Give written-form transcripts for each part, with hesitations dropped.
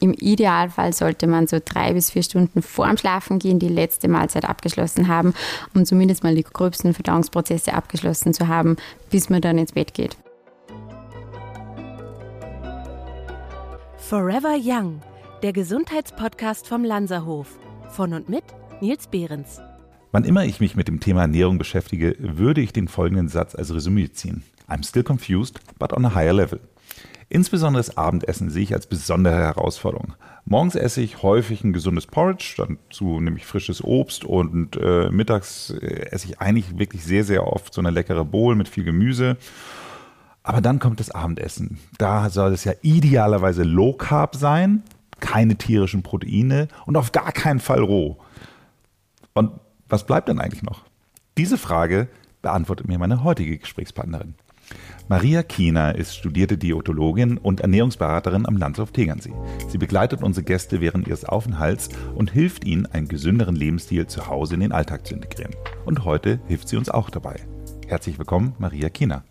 Im Idealfall sollte man so 3 bis 4 Stunden vorm Schlafengehen die letzte Mahlzeit abgeschlossen haben, um zumindest mal die gröbsten Verdauungsprozesse abgeschlossen zu haben, bis man dann ins Bett geht. Forever Young, der Gesundheitspodcast vom Lanserhof. Von und mit Nils Behrens. Wann immer ich mich mit dem Thema Ernährung beschäftige, würde ich den folgenden Satz als Resümee ziehen. I'm still confused, but on a higher level. Insbesondere das Abendessen sehe ich als besondere Herausforderung. Morgens esse ich häufig ein gesundes Porridge, dazu nehme ich frisches Obst und mittags esse ich eigentlich wirklich sehr, sehr oft so eine leckere Bowl mit viel Gemüse. Aber dann kommt das Abendessen. Da soll es ja idealerweise Low Carb sein, keine tierischen Proteine und auf gar keinen Fall roh. Und was bleibt denn eigentlich noch? Diese Frage beantwortet mir meine heutige Gesprächspartnerin. Maria Kiener ist studierte Diätologin und Ernährungsberaterin am Landhof Tegernsee. Sie begleitet unsere Gäste während ihres Aufenthalts und hilft ihnen, einen gesünderen Lebensstil zu Hause in den Alltag zu integrieren. Und heute hilft sie uns auch dabei. Herzlich willkommen, Maria Kiener.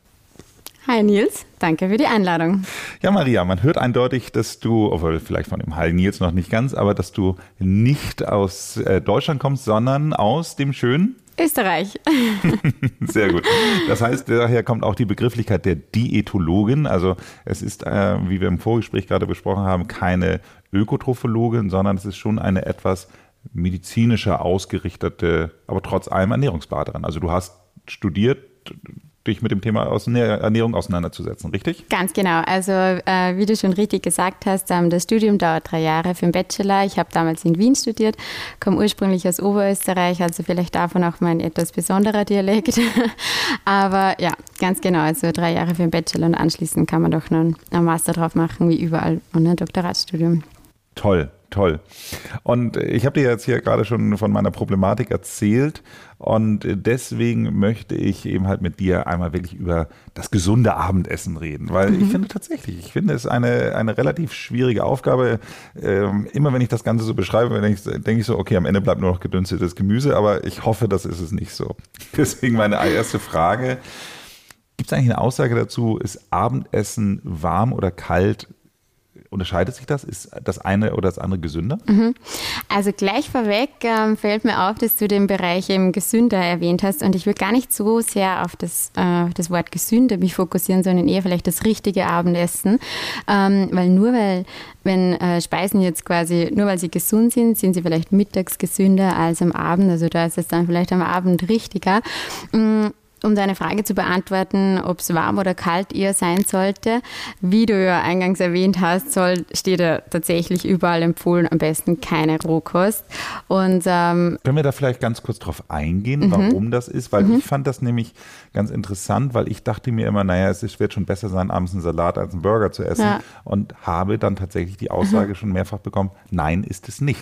Hi Nils, danke für die Einladung. Ja Maria, man hört eindeutig, dass du, obwohl vielleicht von dem Hi Nils noch nicht ganz, aber dass du nicht aus Deutschland kommst, sondern aus dem schönen Österreich. Sehr gut. Das heißt, daher kommt auch die Begrifflichkeit der Diätologin. Also es ist, wie wir im Vorgespräch gerade besprochen haben, keine Ökotrophologin, sondern es ist schon eine etwas medizinischer ausgerichtete, aber trotz allem Ernährungsberaterin. Also du hast studiert, dich mit dem Thema Ernährung auseinanderzusetzen, richtig? Ganz genau. Also wie du schon richtig gesagt hast, das Studium dauert 3 Jahre für den Bachelor. Ich habe damals in Wien studiert, komme ursprünglich aus Oberösterreich, also vielleicht davon auch mein etwas besonderer Dialekt. Aber ja, ganz genau. Also 3 Jahre für den Bachelor und anschließend kann man doch noch einen Master drauf machen, wie überall, und ein Doktoratsstudium. Toll. Toll. Und ich habe dir jetzt hier gerade schon von meiner Problematik erzählt und deswegen möchte ich eben halt mit dir einmal wirklich über das gesunde Abendessen reden, weil ich finde es eine relativ schwierige Aufgabe. Immer wenn ich das Ganze so beschreibe, denke ich so, okay, am Ende bleibt nur noch gedünstetes Gemüse, aber ich hoffe, das ist es nicht so. Deswegen meine erste Frage, gibt es eigentlich eine Aussage dazu, ist Abendessen warm oder kalt? Unterscheidet sich das? Ist das eine oder das andere gesünder? Also gleich vorweg fällt mir auf, dass du den Bereich eben gesünder erwähnt hast und ich will gar nicht so sehr auf das Wort gesünder mich fokussieren, sondern eher vielleicht das richtige Abendessen, weil Speisen jetzt quasi, nur weil sie gesund sind, sind sie vielleicht mittags gesünder als am Abend, also da ist es dann vielleicht am Abend richtiger. Um deine Frage zu beantworten, ob es warm oder kalt eher sein sollte, wie du ja eingangs erwähnt hast, steht ja tatsächlich überall empfohlen, am besten keine Rohkost. Und, können wir da vielleicht ganz kurz drauf eingehen, warum das ist? Weil ich fand das nämlich ganz interessant, weil ich dachte mir immer, naja, es wird schon besser sein, abends einen Salat als einen Burger zu essen, ja. Und habe dann tatsächlich die Aussage schon mehrfach bekommen, nein, ist es nicht.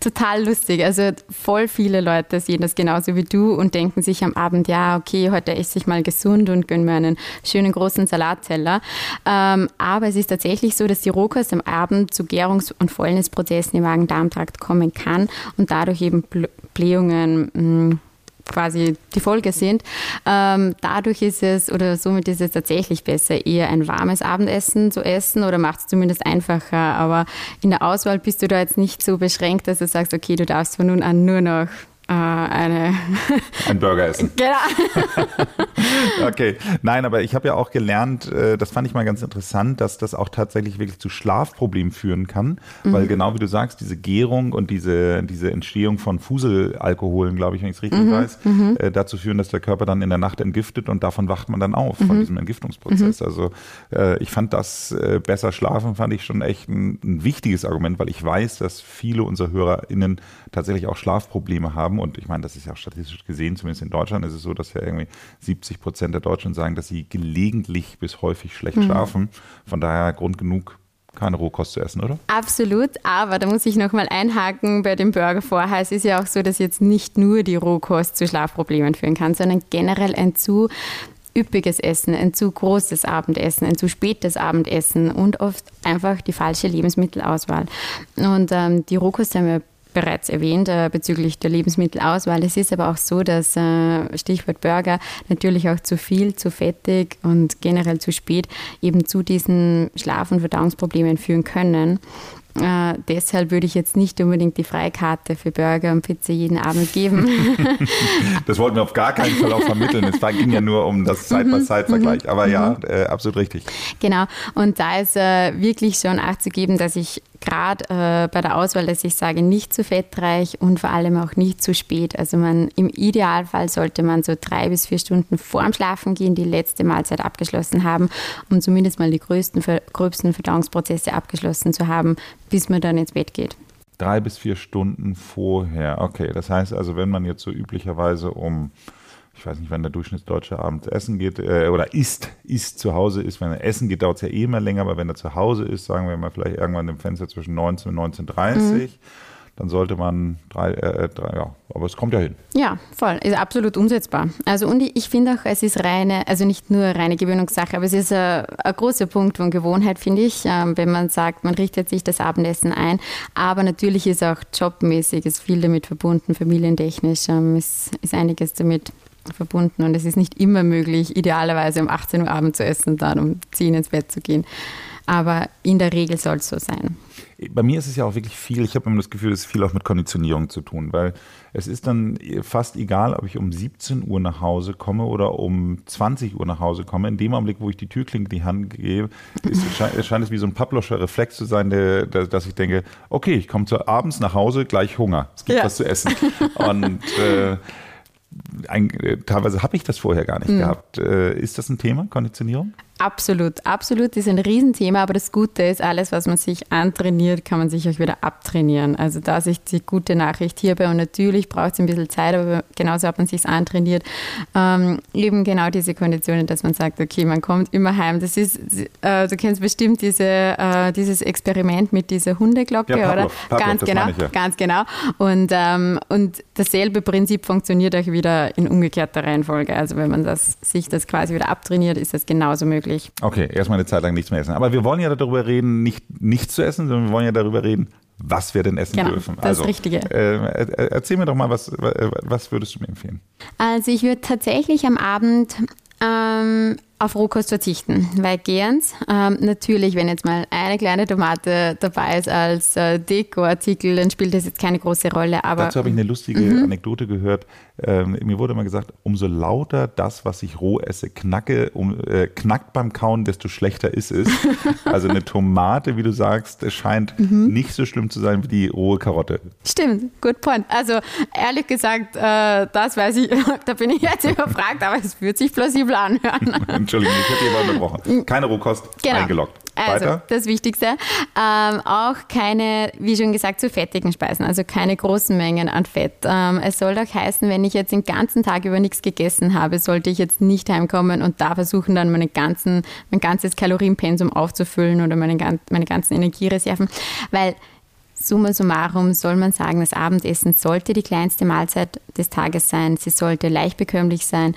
Total lustig, also voll viele Leute sehen das genauso wie du und denken sich am Abend, ja, okay, heute esse ich mal gesund und gönne mir einen schönen großen Salatteller. Aber es ist tatsächlich so, dass die Rohkost am Abend zu Gärungs- und Fäulnisprozessen im Magen-Darm-Trakt kommen kann und dadurch eben Blähungen quasi die Folge sind. Dadurch ist es oder somit ist es tatsächlich besser, eher ein warmes Abendessen zu essen oder macht es zumindest einfacher. Aber in der Auswahl bist du da jetzt nicht so beschränkt, dass du sagst, okay, du darfst von nun an nur noch ein Burger essen. Genau. Okay. Nein, aber ich habe ja auch gelernt, das fand ich mal ganz interessant, dass das auch tatsächlich wirklich zu Schlafproblemen führen kann, weil genau wie du sagst, diese Gärung und diese Entstehung von Fuselalkoholen, glaube ich, wenn ich es richtig weiß, dazu führen, dass der Körper dann in der Nacht entgiftet und davon wacht man dann auf, von diesem Entgiftungsprozess. Also ich fand das besser schlafen, fand ich schon echt ein wichtiges Argument, weil ich weiß, dass viele unserer HörerInnen tatsächlich auch Schlafprobleme haben. Und ich meine, das ist ja auch statistisch gesehen, zumindest in Deutschland ist es so, dass ja irgendwie 70% der Deutschen sagen, dass sie gelegentlich bis häufig schlecht schlafen. Von daher Grund genug, keine Rohkost zu essen, oder? Absolut, aber da muss ich nochmal einhaken bei dem Burger vorher. Es ist ja auch so, dass jetzt nicht nur die Rohkost zu Schlafproblemen führen kann, sondern generell ein zu üppiges Essen, ein zu großes Abendessen, ein zu spätes Abendessen und oft einfach die falsche Lebensmittelauswahl. Und die Rohkost haben wir bereits erwähnt bezüglich der Lebensmittelauswahl. Es ist aber auch so, dass Stichwort Burger natürlich auch zu viel, zu fettig und generell zu spät eben zu diesen Schlaf- und Verdauungsproblemen führen können. Deshalb würde ich jetzt nicht unbedingt die Freikarte für Burger und Pizza jeden Abend geben. Das wollten wir auf gar keinen Fall auch vermitteln. Es ging ja nur um das Side-by-Side-Vergleich. Aber ja, absolut richtig. Genau. Und da ist wirklich schon Acht zu geben, dass ich gerade bei der Auswahl, dass ich sage, nicht zu fettreich und vor allem auch nicht zu spät. Also im Idealfall sollte man so 3 bis 4 Stunden vorm Schlafen gehen, die letzte Mahlzeit abgeschlossen haben, um zumindest mal die gröbsten Verdauungsprozesse abgeschlossen zu haben, bis man dann ins Bett geht. 3 bis 4 Stunden vorher, okay. Das heißt also, wenn man jetzt so üblicherweise ich weiß nicht, wann der Durchschnittsdeutsche abends essen geht oder isst zu Hause ist. Wenn er essen geht, dauert es ja eh immer länger, aber wenn er zu Hause ist, sagen wir mal vielleicht irgendwann im Fenster zwischen 19 und 19.30 Uhr, dann sollte man aber es kommt ja hin. Ja, voll, ist absolut umsetzbar. Also und ich finde auch, es ist nicht nur reine Gewöhnungssache, aber es ist ein großer Punkt von Gewohnheit, finde ich, wenn man sagt, man richtet sich das Abendessen ein, aber natürlich ist auch jobmäßig, ist viel damit verbunden, familientechnisch, ist einiges damit verbunden und es ist nicht immer möglich, idealerweise um 18 Uhr abends zu essen und dann um 10 ins Bett zu gehen. Aber in der Regel soll es so sein. Bei mir ist es ja auch wirklich viel, ich habe immer das Gefühl, es ist viel auch mit Konditionierung zu tun, weil es ist dann fast egal, ob ich um 17 Uhr nach Hause komme oder um 20 Uhr nach Hause komme. In dem Augenblick, wo ich die Türklinke in die Hand gebe, scheint es wie so ein Pavlovscher Reflex zu sein, dass ich denke, okay, ich komme abends nach Hause, gleich Hunger, es gibt was zu essen. Und teilweise habe ich das vorher gar nicht gehabt. Ist das ein Thema, Konditionierung? Absolut, absolut, ist ein Riesenthema, aber das Gute ist, alles, was man sich antrainiert, kann man sich auch wieder abtrainieren. Also da ist die gute Nachricht hierbei und natürlich braucht es ein bisschen Zeit, aber genauso hat man sich es antrainiert. Eben genau diese Konditionen, dass man sagt, okay, man kommt immer heim. Das ist, du kennst bestimmt dieses Experiment mit dieser Hundeglocke, ja, Pavlov, oder? Pavlov, ganz genau. Und dasselbe Prinzip funktioniert auch wieder in umgekehrter Reihenfolge. Also wenn man sich das quasi wieder abtrainiert, ist das genauso möglich. Okay, erstmal eine Zeit lang nichts mehr essen. Aber wir wollen ja darüber reden, nicht nichts zu essen, sondern wir wollen ja darüber reden, was wir denn essen dürfen. Genau, das Richtige. Erzähl mir doch mal, was würdest du mir empfehlen? Also ich würde tatsächlich am Abend auf Rohkost verzichten, weil Gerns, natürlich, wenn jetzt mal eine kleine Tomate dabei ist als Dekoartikel, dann spielt das jetzt keine große Rolle. Aber dazu habe ich eine lustige Anekdote gehört. Mir wurde immer gesagt, umso lauter das, was ich roh esse, knackt beim Kauen, desto schlechter ist es. Also eine Tomate, wie du sagst, scheint nicht so schlimm zu sein wie die rohe Karotte. Stimmt, good point. Also ehrlich gesagt, das weiß ich, da bin ich jetzt überfragt, aber es wird sich plausibel anhören. Entschuldigung, ich hätte jemanden gebrochen. Keine Rohkost, genau. Eingeloggt. Weiter. Also das Wichtigste, auch keine, wie schon gesagt, zu fettigen Speisen, also keine großen Mengen an Fett. Es soll auch heißen, wenn ich jetzt den ganzen Tag über nichts gegessen habe, sollte ich jetzt nicht heimkommen und da versuchen dann mein ganzes Kalorienpensum aufzufüllen oder meine ganzen Energiereserven, weil summa summarum soll man sagen, das Abendessen sollte die kleinste Mahlzeit des Tages sein, sie sollte leicht bekömmlich sein,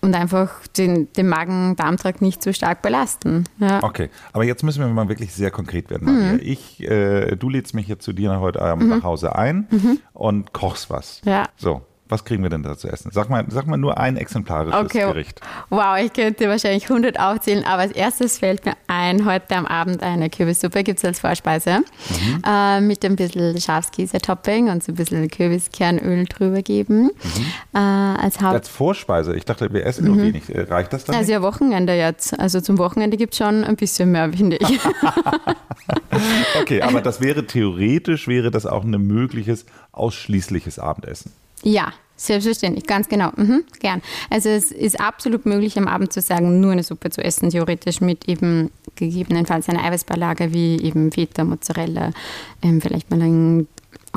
und einfach den Magen-Darm-Trakt nicht so stark belasten. Ja. Okay, aber jetzt müssen wir mal wirklich sehr konkret werden. Maria. Du lädst mich jetzt zu dir heute Abend nach Hause ein und kochst was. Ja. So, was kriegen wir denn da zu essen? Sag mal nur ein exemplarisches Gericht. Wow, ich könnte wahrscheinlich 100 aufzählen, aber als erstes fällt mir ein, heute am Abend eine Kürbissuppe gibt es als Vorspeise. Mit ein bisschen Schafskäse-Topping und so ein bisschen Kürbiskernöl drüber geben. Als Vorspeise? Ich dachte, wir essen nur wenig. Reicht das dann nicht? Also ja, Wochenende jetzt. Also zum Wochenende gibt es schon ein bisschen mehr, finde ich. Okay, aber das wäre theoretisch auch ein mögliches ausschließliches Abendessen. Ja, selbstverständlich, ganz genau, gern. Also es ist absolut möglich, am Abend zu sagen, nur eine Suppe zu essen, theoretisch mit eben gegebenenfalls einer Eiweißbeilage wie eben Feta, Mozzarella, vielleicht mal ein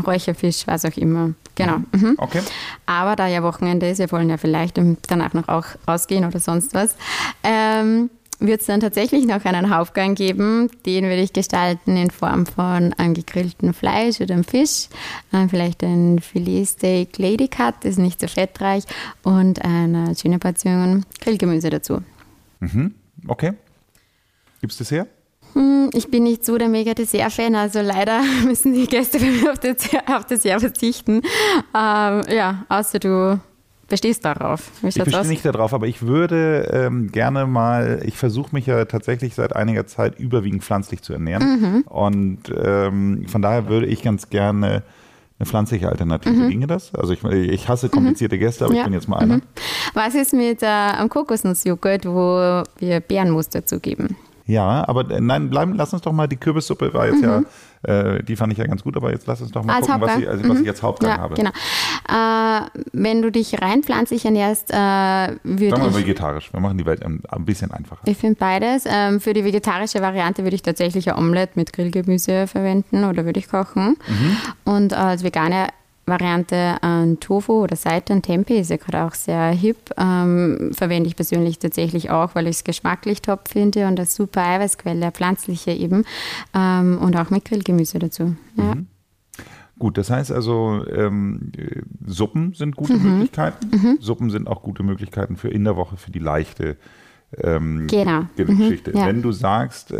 Räucherfisch, was auch immer. Genau. Okay. Aber da ja Wochenende ist, wir wollen ja vielleicht danach noch auch rausgehen oder sonst was, wird es dann tatsächlich noch einen Hauptgang geben. Den würde ich gestalten in Form von einem gegrillten Fleisch oder einem Fisch, vielleicht ein Filetsteak Lady Cut, ist nicht so fettreich, und eine schöne Portion Grillgemüse dazu. Okay. Gibt's Dessert? Ich bin nicht so der Mega-Dessert-Fan, also leider müssen die Gäste auf Dessert verzichten. Ja, außer du bestehst darauf. Wie ich bestehe nicht darauf, aber ich würde gerne mal, ich versuche mich ja tatsächlich seit einiger Zeit überwiegend pflanzlich zu ernähren. Mhm. Und von daher würde ich ganz gerne eine pflanzliche Alternative. Mhm. Ginge das? Also ich hasse komplizierte Gäste, aber ja, ich bin jetzt mal einer. Mhm. Was ist mit einem Kokosnussjoghurt, wo wir Beerenmus dazugeben? Ja, aber nein, lass uns doch mal, die Kürbissuppe war jetzt die fand ich ja ganz gut, aber jetzt lass uns doch mal gucken, was ich jetzt Hauptgang habe. Genau. Wenn du dich rein pflanzlich ernährst, würde ich... Sagen wir vegetarisch, wir machen die Welt ein bisschen einfacher. Ich finde beides. Für die vegetarische Variante würde ich tatsächlich ein Omelett mit Grillgemüse verwenden oder würde ich kochen. Mhm. Und als vegane Variante Tofu oder Seitan, Tempeh ist ja gerade auch sehr hip, verwende ich persönlich tatsächlich auch, weil ich es geschmacklich top finde und eine super Eiweißquelle, pflanzliche eben, und auch mit Grillgemüse dazu. Ja. Mhm. Gut, das heißt also, Suppen sind gute Möglichkeiten. Mhm. Suppen sind auch gute Möglichkeiten für in der Woche, für die leichte Geschichte. Ja. Wenn du sagst,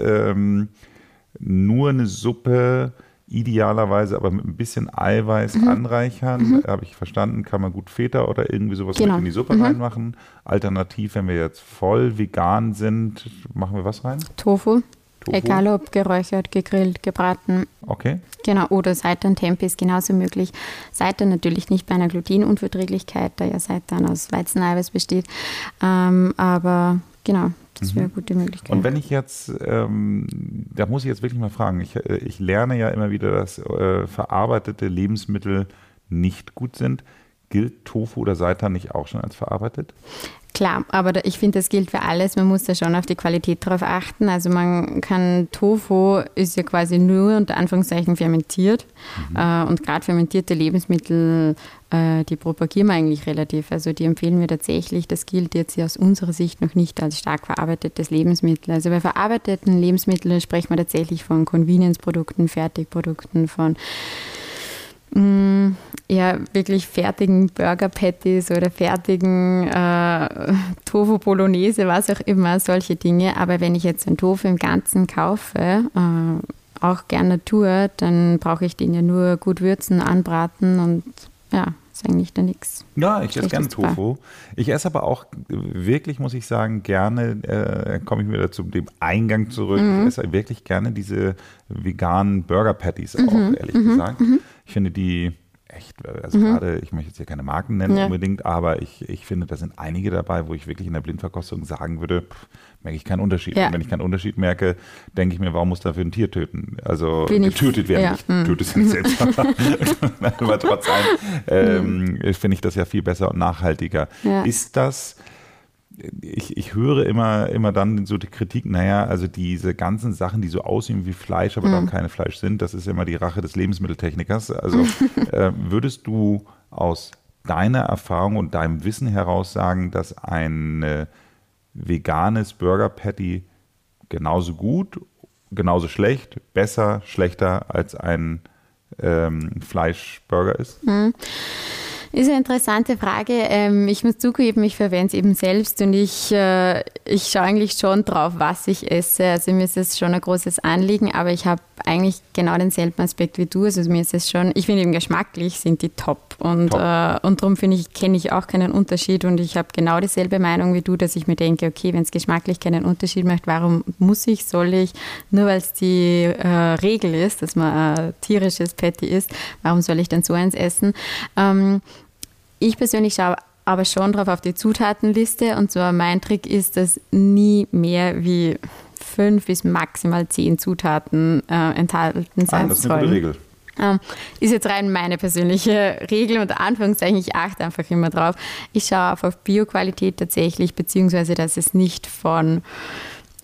nur eine Suppe, idealerweise aber mit ein bisschen Eiweiß anreichern, habe ich verstanden, kann man gut Feta oder irgendwie sowas mit in die Suppe reinmachen. Alternativ, wenn wir jetzt voll vegan sind, machen wir was rein? Tofu. Egal ob geräuchert, gegrillt, gebraten. Okay. Genau, oder Seitan, Tempeh ist genauso möglich. Seitan natürlich nicht bei einer Glutenunverträglichkeit, da ja Seitan aus Weizeneiweiß besteht, aber genau. Das wäre eine gute Möglichkeit. Und wenn ich jetzt, da muss ich jetzt wirklich mal fragen, ich lerne ja immer wieder, dass verarbeitete Lebensmittel nicht gut sind. Gilt Tofu oder Seitan nicht auch schon als verarbeitet? Klar, aber ich finde, das gilt für alles. Man muss da schon auf die Qualität drauf achten. Also man kann, Tofu ist ja quasi nur unter Anführungszeichen fermentiert. Und gerade fermentierte Lebensmittel, die propagieren wir eigentlich relativ. Also die empfehlen wir tatsächlich. Das gilt jetzt aus unserer Sicht noch nicht als stark verarbeitetes Lebensmittel. Also bei verarbeiteten Lebensmitteln sprechen wir tatsächlich von Convenience-Produkten, Fertigprodukten, von ja, wirklich fertigen Burger-Patties oder fertigen Tofu-Bolognese, was auch immer, solche Dinge. Aber wenn ich jetzt einen Tofu im Ganzen kaufe, auch gern Natur, dann brauche ich den ja nur gut würzen, anbraten und ja, ist eigentlich da nichts. Ja, ich esse gerne Tofu. Ich esse aber auch wirklich, muss ich sagen, gerne, komme ich wieder zu dem Eingang zurück, ich esse wirklich gerne diese veganen Burger-Patties auch, ehrlich gesagt. Ich finde die echt, also gerade, ich möchte jetzt hier keine Marken nennen unbedingt, aber ich finde, da sind einige dabei, wo ich wirklich in der Blindverkostung sagen würde, merke ich keinen Unterschied. Ja. Und wenn ich keinen Unterschied merke, denke ich mir, warum muss dafür ein Tier töten? Also getötet werden, ich töte es ja nicht selbst. Aber trotzdem finde ich das ja viel besser und nachhaltiger. Ja. Ist das... Ich höre immer dann so die Kritik, naja, also diese ganzen Sachen, die so aussehen wie Fleisch, aber dann keine Fleisch sind, das ist immer die Rache des Lebensmitteltechnikers. Also würdest du aus deiner Erfahrung und deinem Wissen heraus sagen, dass ein veganes Burger-Patty genauso gut, genauso schlecht, besser, schlechter als ein Fleischburger ist? Mhm. Ist eine interessante Frage. Ich muss zugeben, ich verwende es eben selbst und ich schaue eigentlich schon drauf, was ich esse. Also mir ist es schon ein großes Anliegen, aber ich habe eigentlich genau denselben Aspekt wie du. Also mir ist es schon, ich finde eben geschmacklich sind die top und darum finde ich, kenne ich auch keinen Unterschied und ich habe genau dieselbe Meinung wie du, dass ich mir denke, okay, wenn es geschmacklich keinen Unterschied macht, warum soll ich, nur weil es die Regel ist, dass man ein tierisches Patty isst, warum soll ich dann so eins essen? Ich persönlich schaue aber schon drauf auf die Zutatenliste und zwar mein Trick ist, dass nie mehr wie 5 bis maximal 10 Zutaten enthalten sein sollen. Das ist eine gute Regel. Ist jetzt rein meine persönliche Regel und Anführungszeichen, ich achte einfach immer drauf. Ich schaue auf Bioqualität tatsächlich, beziehungsweise dass es nicht von...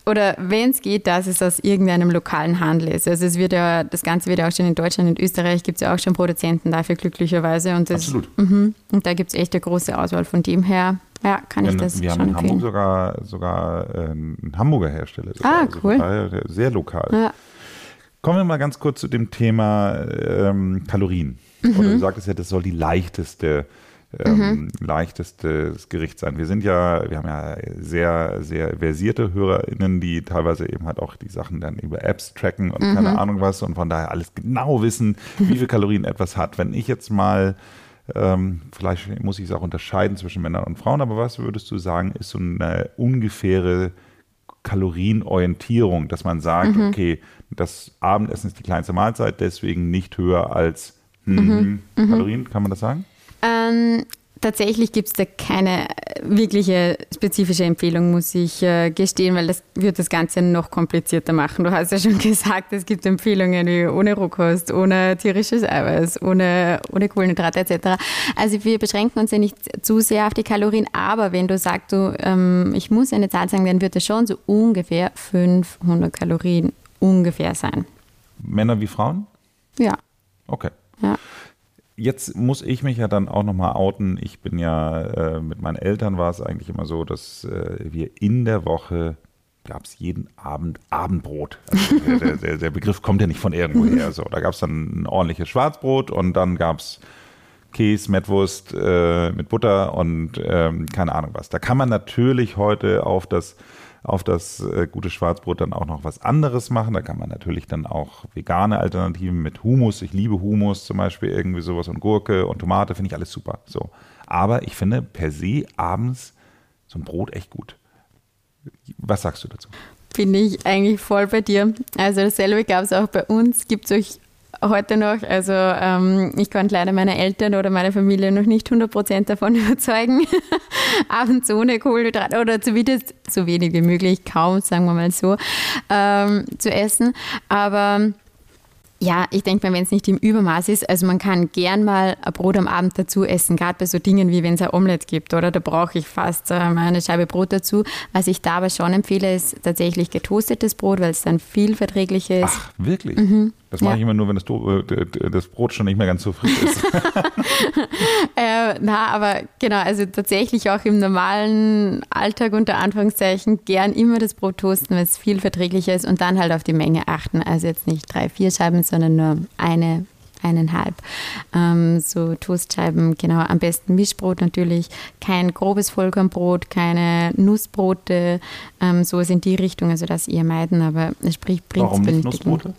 Oder wenn es geht, dass es aus irgendeinem lokalen Handel ist. Also das Ganze wird ja auch schon in Deutschland und Österreich, gibt es ja auch schon Produzenten dafür, glücklicherweise. Und das, absolut. Und da gibt es echt eine große Auswahl. Von dem her, ja, wir haben in Hamburg sogar einen Hamburger Hersteller. Cool. Also sehr lokal. Ja. Kommen wir mal ganz kurz zu dem Thema Kalorien. Oder du sagtest ja, das soll die leichtestes Gericht sein. Wir haben ja sehr, sehr versierte HörerInnen, die teilweise eben halt auch die Sachen dann über Apps tracken und keine Ahnung was und von daher alles genau wissen, wie viel Kalorien etwas hat. Wenn ich jetzt mal Vielleicht muss ich es auch unterscheiden zwischen Männern und Frauen, aber was würdest du sagen, ist so eine ungefähre Kalorienorientierung, dass man sagt, okay, das Abendessen ist die kleinste Mahlzeit, deswegen nicht höher als Kalorien, kann man das sagen? Tatsächlich gibt es da keine wirkliche spezifische Empfehlung, muss ich gestehen, weil das würde das Ganze noch komplizierter machen. Du hast ja schon gesagt, es gibt Empfehlungen wie ohne Rohkost, ohne tierisches Eiweiß, ohne Kohlenhydrate etc. Also wir beschränken uns ja nicht zu sehr auf die Kalorien, aber wenn du sagst, ich muss eine Zahl sagen, dann wird das schon so ungefähr 500 Kalorien ungefähr sein. Männer wie Frauen? Ja. Okay. Ja. Jetzt muss ich mich ja dann auch nochmal outen. Ich bin ja, mit meinen Eltern war es eigentlich immer so, dass wir in der Woche, gab es jeden Abend Abendbrot. Also der Begriff kommt ja nicht von irgendwo her. So, da gab es dann ein ordentliches Schwarzbrot und dann gab es Käse, Mettwurst mit Butter und keine Ahnung was. Da kann man natürlich heute auf das gute Schwarzbrot dann auch noch was anderes machen. Da kann man natürlich dann auch vegane Alternativen mit Hummus. Ich liebe Hummus zum Beispiel, irgendwie sowas, und Gurke und Tomate, finde ich alles super. So. Aber ich finde per se abends so ein Brot echt gut. Was sagst du dazu? Bin ich eigentlich voll bei dir. Also dasselbe gab es auch bei uns. Gibt es euch heute noch, also ich konnte leider meine Eltern oder meine Familie noch nicht 100% davon überzeugen, abends ohne Kohlenhydrate oder zumindest so wenig wie möglich, kaum, sagen wir mal so, zu essen. Aber ja, ich denke mal, wenn es nicht im Übermaß ist, also man kann gern mal ein Brot am Abend dazu essen, gerade bei so Dingen wie wenn es ein Omelette gibt, oder da brauche ich fast eine Scheibe Brot dazu. Was ich da aber schon empfehle, ist tatsächlich getoastetes Brot, weil es dann viel verträglicher ist. Ach, wirklich? Mhm. Das mache ich immer nur, wenn das Brot schon nicht mehr ganz so frisch ist. Na, aber genau, also tatsächlich auch im normalen Alltag unter Anführungszeichen gern immer das Brot toasten, weil es viel verträglicher ist, und dann halt auf die Menge achten. Also jetzt nicht 3-4 Scheiben, sondern nur 1,5. So Toastscheiben, genau, am besten Mischbrot natürlich, kein grobes Vollkornbrot, keine Nussbrote, so ist in die Richtung, also das eher meiden, aber sprich prinzipiell Nussbrote?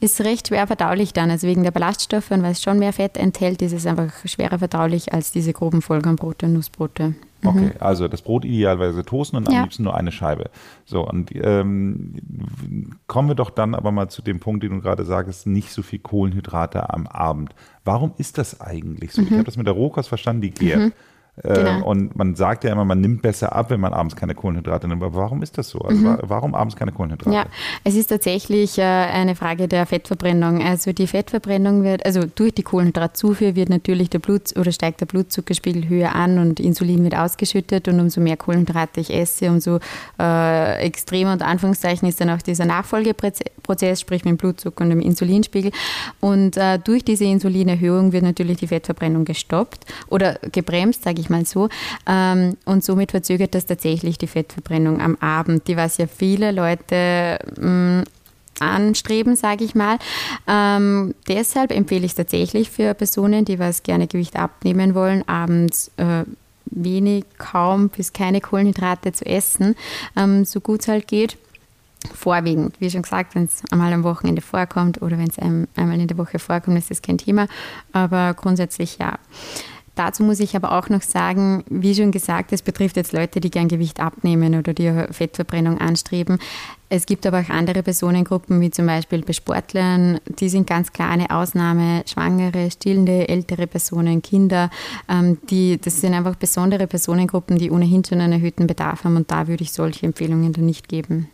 Ist recht schwer verdaulich dann, also wegen der Ballaststoffe und weil es schon mehr Fett enthält, ist es einfach schwerer verdaulich als diese groben Vollkornbrote und Nussbrote. Okay, also das Brot idealerweise toasten und am liebsten nur eine Scheibe. So, und kommen wir doch dann aber mal zu dem Punkt, den du gerade sagst, nicht so viel Kohlenhydrate am Abend. Warum ist das eigentlich so? Ich habe das mit der Rohkost verstanden, die gärt. Genau. Und man sagt ja immer, man nimmt besser ab, wenn man abends keine Kohlenhydrate nimmt. Aber warum ist das so? Also warum abends keine Kohlenhydrate? Ja, es ist tatsächlich eine Frage der Fettverbrennung. Also die Fettverbrennung wird, also durch die Kohlenhydratzufuhr wird natürlich steigt der Blutzuckerspiegel höher an und Insulin wird ausgeschüttet, und umso mehr Kohlenhydrate ich esse, umso extremer unter Anführungszeichen ist dann auch dieser Nachfolgeprozess, sprich mit dem Blutzucker und dem Insulinspiegel. Und durch diese Insulinerhöhung wird natürlich die Fettverbrennung gestoppt oder gebremst, sage ich mal so, und somit verzögert das tatsächlich die Fettverbrennung am Abend, die was ja viele Leute anstreben, sage ich mal. Deshalb empfehle ich es tatsächlich für Personen, die was gerne Gewicht abnehmen wollen, abends wenig, kaum bis keine Kohlenhydrate zu essen, so gut es halt geht. Vorwiegend, wie schon gesagt, wenn es einmal am Wochenende vorkommt oder wenn es einmal in der Woche vorkommt, ist das kein Thema, aber grundsätzlich ja. Dazu muss ich aber auch noch sagen, wie schon gesagt, es betrifft jetzt Leute, die gern Gewicht abnehmen oder die Fettverbrennung anstreben. Es gibt aber auch andere Personengruppen, wie zum Beispiel bei Sportlern, die sind ganz klar eine Ausnahme, Schwangere, Stillende, ältere Personen, Kinder, das sind einfach besondere Personengruppen, die ohnehin schon einen erhöhten Bedarf haben, und da würde ich solche Empfehlungen dann nicht geben.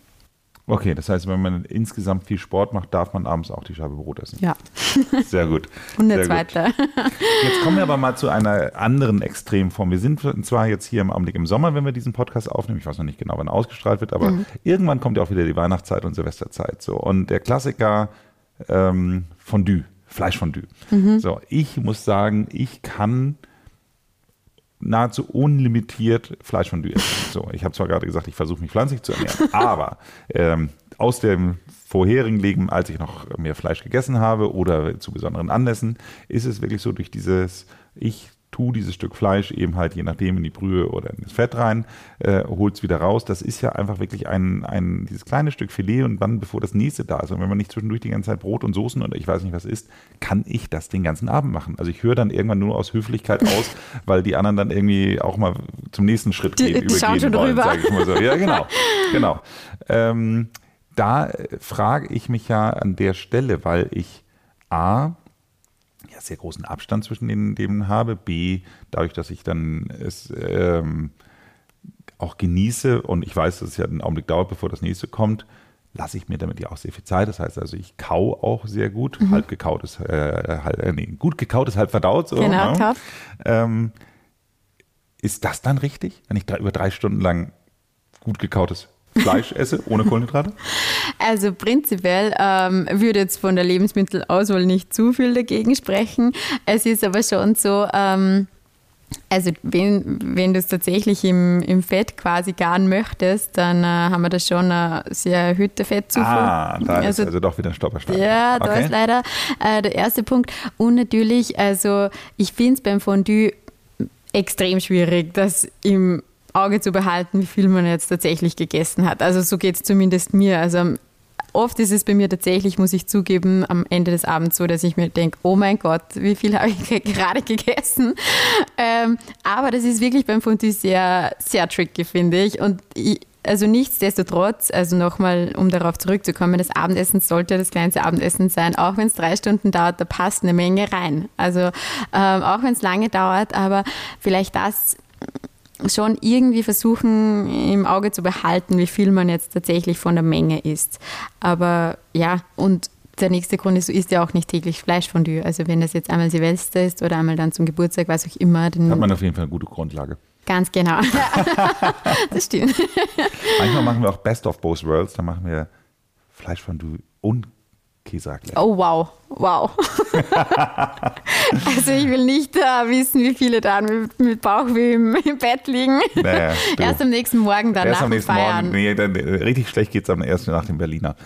Okay, das heißt, wenn man insgesamt viel Sport macht, darf man abends auch die Scheibe Brot essen. Ja. Sehr gut. Und eine zweite. Jetzt kommen wir aber mal zu einer anderen Extremform. Wir sind zwar jetzt hier im Augenblick im Sommer, wenn wir diesen Podcast aufnehmen. Ich weiß noch nicht genau, wann ausgestrahlt wird, aber irgendwann kommt ja auch wieder die Weihnachtszeit und Silvesterzeit. So. Und der Klassiker Fondue, Fleischfondue. So, ich muss sagen, ich kann nahezu unlimitiert Fleischfondue essen. So, ich habe zwar gerade gesagt, ich versuche mich pflanzlich zu ernähren, aber aus dem vorherigen Leben, als ich noch mehr Fleisch gegessen habe oder zu besonderen Anlässen, ist es wirklich so, durch dieses, ich tu dieses Stück Fleisch eben halt je nachdem in die Brühe oder in das Fett rein, hol's wieder raus. Das ist ja einfach wirklich ein dieses kleine Stück Filet und dann, bevor das nächste da ist. Und wenn man nicht zwischendurch die ganze Zeit Brot und Soßen und ich weiß nicht was isst, kann ich das den ganzen Abend machen. Also ich höre dann irgendwann nur aus Höflichkeit aus, weil die anderen dann irgendwie auch mal zum nächsten Schritt übergehen schauen schon wollen, sage ich mal so. Ja, genau. Da frage ich mich ja an der Stelle, weil ich ja sehr großen Abstand zwischen denen habe, dadurch, dass ich dann es auch genieße und ich weiß, dass es ja einen Augenblick dauert, bevor das nächste kommt, lasse ich mir damit ja auch sehr viel Zeit. Das heißt also, ich kau auch sehr gut, gut gekautes, halb verdaut. So, genau, ja. Ist das dann richtig, wenn ich über 3 Stunden lang gut gekautes Fleisch esse, ohne Kohlenhydrate? Also prinzipiell würde jetzt von der Lebensmittelauswahl nicht zu viel dagegen sprechen. Es ist aber schon so, also wenn du es tatsächlich im Fett quasi garen möchtest, dann haben wir da schon eine sehr erhöhte Fettzufuhr. Da ist also doch wieder ein Stolperstein. Ja, okay. Da ist leider der erste Punkt. Und natürlich, also ich finde es beim Fondue extrem schwierig, dass im Auge zu behalten, wie viel man jetzt tatsächlich gegessen hat. Also so geht es zumindest mir. Also oft ist es bei mir tatsächlich, muss ich zugeben, am Ende des Abends so, dass ich mir denke, oh mein Gott, wie viel habe ich gerade gegessen? Aber das ist wirklich beim Fondue sehr, sehr tricky, finde ich. Und also nichtsdestotrotz, also nochmal, um darauf zurückzukommen, das Abendessen sollte das kleinste Abendessen sein, auch wenn es 3 Stunden dauert, da passt eine Menge rein. Also auch wenn es lange dauert, aber vielleicht das schon irgendwie versuchen, im Auge zu behalten, wie viel man jetzt tatsächlich von der Menge isst. Aber ja, und der nächste Grund ist, du isst ja auch nicht täglich Fleischfondue. Also wenn das jetzt einmal Silvester ist oder einmal dann zum Geburtstag, was auch immer. Dann hat man auf jeden Fall eine gute Grundlage. Ganz genau. Das stimmt. Manchmal machen wir auch Best of Both Worlds, dann machen wir Fleischfondue und Käsehackler. Oh, wow. Also ich will nicht wissen, wie viele da mit Bauchweh im Bett liegen. Naja, erst am nächsten Morgen, dann nach dem Feiern. Nee, dann, richtig schlecht geht es am ersten nach dem Berliner.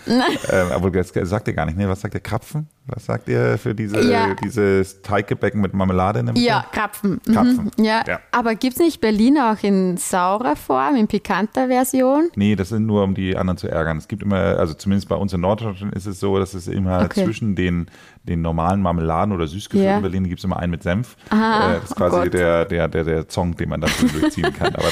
Aber das sagt ihr gar nicht, ne? Was sagt ihr, Krapfen? Was sagt ihr für dieses Teiggebäcken mit Marmelade? Ja, Krapfen. Mhm. Ja. Aber gibt es nicht Berliner auch in saurer Form, in pikanter Version? Nee, das sind nur, um die anderen zu ärgern. Es gibt immer, also zumindest bei uns in Norddeutschland ist es so, dass es immer zwischen den normalen Marmeladen oder Süßgefühl in Berlin gibt es immer einen mit Senf. Das ist quasi der Zong, den man dazu durchziehen kann. Aber,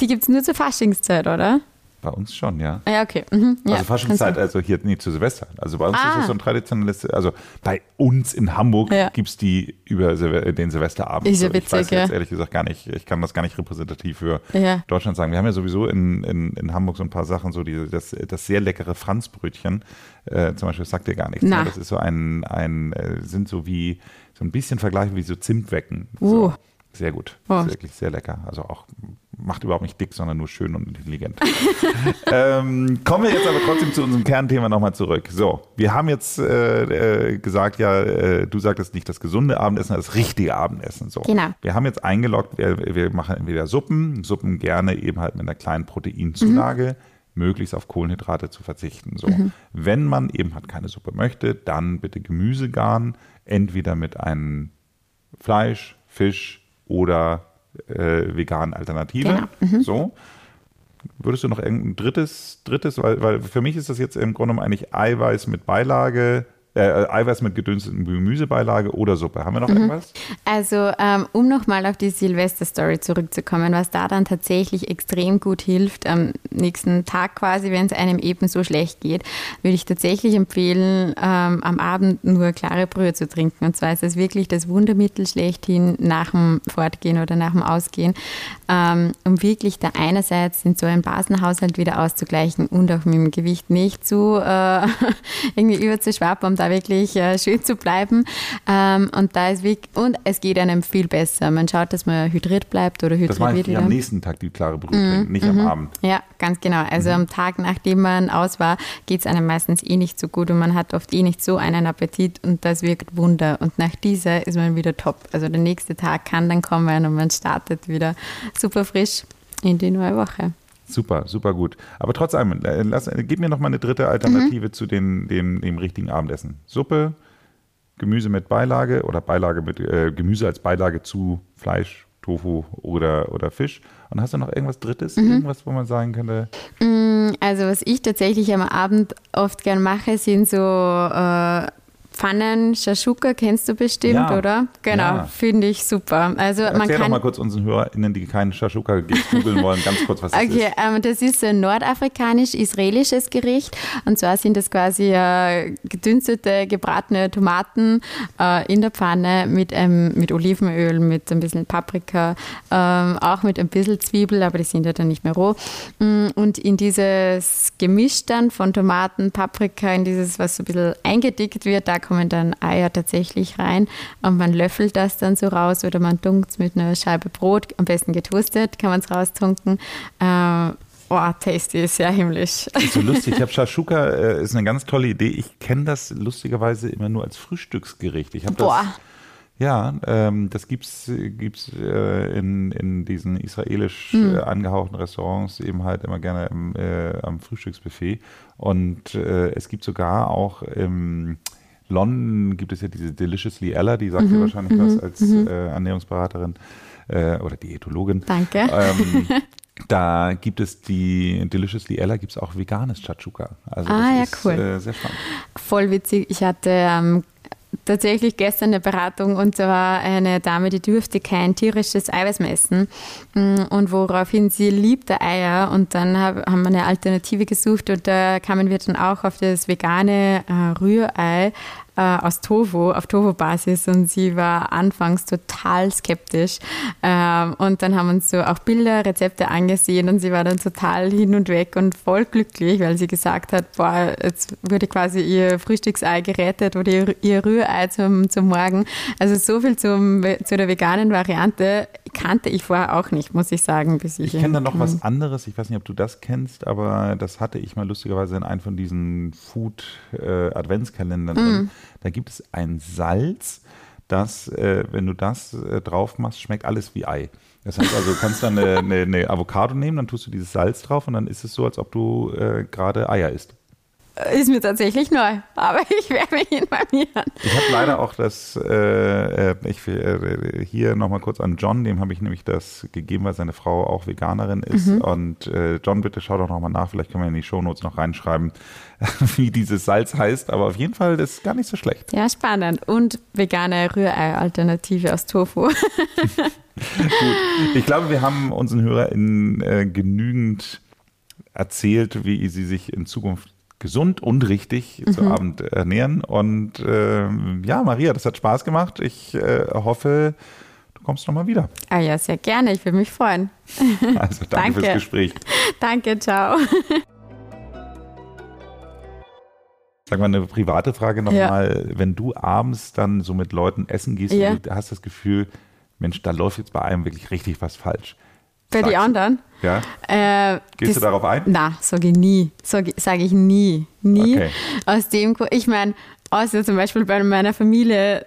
die gibt es nur zur Faschingszeit, oder? Bei uns schon, ja. Ja, okay. Mhm. Ja, also Faschingszeit, also hier nicht zu Silvester. Also bei uns ist es so ein traditionelles, also bei uns in Hamburg gibt es die über den Silvesterabend. Ist ja witzig, ich weiß jetzt ehrlich gesagt gar nicht, ich kann das gar nicht repräsentativ für Deutschland sagen. Wir haben ja sowieso in Hamburg so ein paar Sachen, so das sehr leckere Franzbrötchen, zum Beispiel, das sagt dir gar nichts. Ne? Das ist so sind so wie, so ein bisschen vergleichbar wie so Zimtwecken. So. Sehr gut, ist wirklich sehr lecker. Also auch, macht überhaupt nicht dick, sondern nur schön und intelligent. Kommen wir jetzt aber trotzdem zu unserem Kernthema nochmal zurück. So, wir haben jetzt gesagt, du sagtest nicht das gesunde Abendessen, das richtige Abendessen. So. Genau. Wir haben jetzt eingeloggt, wir machen entweder Suppen gerne eben halt mit einer kleinen Proteinzulage, möglichst auf Kohlenhydrate zu verzichten. So. Wenn man eben halt keine Suppe möchte, dann bitte Gemüse garen, entweder mit einem Fleisch, Fisch, oder veganen Alternative. Genau. So. Würdest du noch irgendein drittes, weil für mich ist das jetzt im Grunde genommen eigentlich Eiweiß mit Beilage, Eiweiß mit gedünstetem Gemüsebeilage oder Suppe. Haben wir noch irgendwas? Also um nochmal auf die Silvester-Story zurückzukommen, was da dann tatsächlich extrem gut hilft, am nächsten Tag quasi, wenn es einem eben so schlecht geht, würde ich tatsächlich empfehlen, am Abend nur klare Brühe zu trinken. Und zwar ist das wirklich das Wundermittel schlechthin nach dem Fortgehen oder nach dem Ausgehen, um wirklich da einerseits in so einem Basenhaushalt wieder auszugleichen und auch mit dem Gewicht nicht zu irgendwie überzuschwappen, da wirklich schön zu bleiben. Und es geht einem viel besser. Man schaut, dass man hydriert bleibt oder hydriert wird. Das am nächsten Tag die klare Brühe trinken, nicht am Abend. Ja, ganz genau. Also am Tag, nachdem man aus war, geht es einem meistens nicht so gut und man hat oft nicht so einen Appetit und das wirkt Wunder. Und nach dieser ist man wieder top. Also der nächste Tag kann dann kommen und man startet wieder super frisch in die neue Woche. Super, super gut. Aber trotz allem, gib mir noch mal eine dritte Alternative zu dem richtigen Abendessen. Suppe, Gemüse mit Beilage oder Beilage mit Gemüse als Beilage zu Fleisch, Tofu oder Fisch. Und hast du noch irgendwas Drittes, irgendwas, wo man sagen könnte? Also was ich tatsächlich am Abend oft gern mache, sind so Pfannen, Shakshuka kennst du bestimmt, ja, oder? Genau, ja. Finde ich super. Also man kann doch mal kurz unseren HörerInnen, die keinen Shakshuka googeln wollen, ganz kurz, was das ist. Okay, das ist ein nordafrikanisch-israelisches Gericht. Und zwar sind das quasi gedünstete, gebratene Tomaten in der Pfanne mit Olivenöl, mit ein bisschen Paprika, auch mit ein bisschen Zwiebel, aber die sind ja dann nicht mehr roh. Und in dieses Gemisch dann von Tomaten, Paprika, in dieses, was so ein bisschen eingedickt wird, da kommen dann Eier tatsächlich rein und man löffelt das dann so raus oder man tunkt es mit einer Scheibe Brot, am besten getoastet, kann man es raustunken. Tasty, sehr himmlisch. Das ist so lustig. Ich habe Shakshuka, ist eine ganz tolle Idee. Ich kenne das lustigerweise immer nur als Frühstücksgericht. Ich habe das. Ja, das gibt's in diesen israelisch angehauchten Restaurants eben halt immer gerne am Frühstücksbuffet. Und es gibt sogar auch London gibt es ja diese Deliciously Ella, die sagt ja wahrscheinlich was als Ernährungsberaterin oder Diätologin. Danke. Da gibt es die Deliciously Ella, gibt es auch veganes Shakshuka. Also das ist, cool. Sehr spannend. Voll witzig. Ich hatte tatsächlich gestern eine Beratung und da war eine Dame, die dürfte kein tierisches Eiweiß mehr essen und woraufhin sie liebte Eier und dann haben wir eine Alternative gesucht und da kamen wir dann auch auf das vegane Rührei aus Tofu, auf Tofu-Basis und sie war anfangs total skeptisch und dann haben wir uns so auch Bilder, Rezepte angesehen und sie war dann total hin und weg und voll glücklich, weil sie gesagt hat, boah, jetzt wurde quasi ihr Frühstücksei gerettet oder ihr Rührei zum Morgen. Also so viel zu der veganen Variante kannte ich vorher auch nicht, muss ich sagen. Ich kenne da noch was anderes, ich weiß nicht, ob du das kennst, aber das hatte ich mal lustigerweise in einem von diesen Food-Adventskalendern drin. Da gibt es ein Salz, das, wenn du das drauf machst, schmeckt alles wie Ei. Das heißt also, du kannst dann eine Avocado nehmen, dann tust du dieses Salz drauf und dann ist es so, als ob du gerade Eier isst. Ist mir tatsächlich neu, aber ich werde mich informieren. Ich habe leider auch das, hier nochmal kurz an John, dem habe ich nämlich das gegeben, weil seine Frau auch Veganerin ist. Und John, bitte schau doch nochmal nach, vielleicht können wir in die Shownotes noch reinschreiben, wie dieses Salz heißt, aber auf jeden Fall, das ist gar nicht so schlecht. Ja, spannend. Und vegane Rührei-Alternative aus Tofu. Gut, ich glaube, wir haben unseren HörerInnen genügend erzählt, wie sie sich in Zukunft gesund und richtig zu Abend ernähren. Und Maria, das hat Spaß gemacht. Ich hoffe, du kommst nochmal wieder. Ah ja, sehr gerne. Ich würde mich freuen. Also danke. Fürs Gespräch. Danke, ciao. Sag mal, eine private Frage nochmal. Ja. Wenn du abends dann so mit Leuten essen gehst, und hast das Gefühl, Mensch, da läuft jetzt bei einem wirklich richtig was falsch. Bei den anderen? Ja. Gehst du darauf ein? Na, sage ich nie. Sage ich nie. Nie. Okay. Aus dem Grund, ich meine, außer zum Beispiel bei meiner Familie,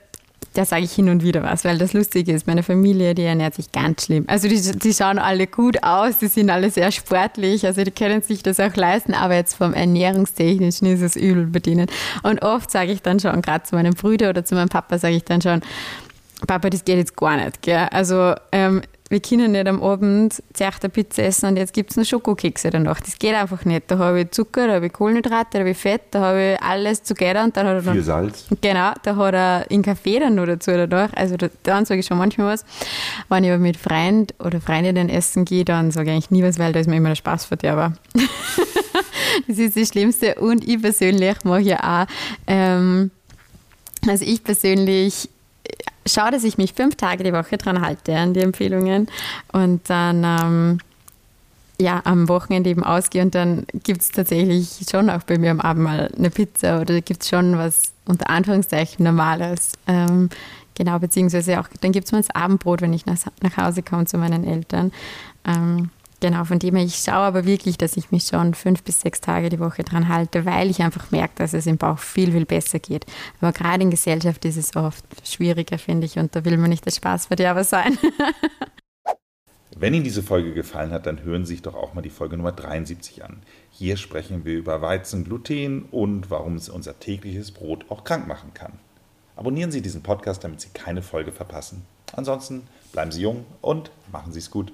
da sage ich hin und wieder was, weil das lustig ist. Meine Familie, die ernährt sich ganz schlimm. Also die schauen alle gut aus, die sind alle sehr sportlich, also die können sich das auch leisten, aber jetzt vom Ernährungstechnischen ist es übel bei denen. Und oft sage ich dann schon, gerade zu meinem Bruder oder zu meinem Papa, sage ich dann schon, Papa, das geht jetzt gar nicht, gell? Also, wir können nicht am Abend zarte Pizza essen und jetzt gibt es noch Schokokekse danach. Das geht einfach nicht. Da habe ich Zucker, da habe ich Kohlenhydrate, da habe ich Fett, da habe ich alles together. Und dann hat er viel Salz. Genau, da hat er in Kaffee dann noch dazu danach. Also dann sage ich schon manchmal was. Wenn ich aber mit Freund oder Freundinnen essen gehe, dann sage ich eigentlich nie was, weil da ist mir immer der Spaßverderber. Das ist das Schlimmste. Und ich persönlich mache ja auch, schau, dass ich mich 5 Tage die Woche dran halte an die Empfehlungen und dann am Wochenende eben ausgehe und dann gibt es tatsächlich schon auch bei mir am Abend mal eine Pizza oder gibt es schon was unter Anführungszeichen Normales. Beziehungsweise auch, dann gibt es mal das Abendbrot, wenn ich nach Hause komme zu meinen Eltern. Von dem her, ich schaue aber wirklich, dass ich mich schon 5 bis 6 Tage die Woche dran halte, weil ich einfach merke, dass es im Bauch viel, viel besser geht. Aber gerade in Gesellschaft ist es oft schwieriger, finde ich, und da will man nicht der Spaßverderber sein. Wenn Ihnen diese Folge gefallen hat, dann hören Sie sich doch auch mal die Folge Nummer 73 an. Hier sprechen wir über Weizen, Gluten und warum es unser tägliches Brot auch krank machen kann. Abonnieren Sie diesen Podcast, damit Sie keine Folge verpassen. Ansonsten bleiben Sie jung und machen Sie es gut.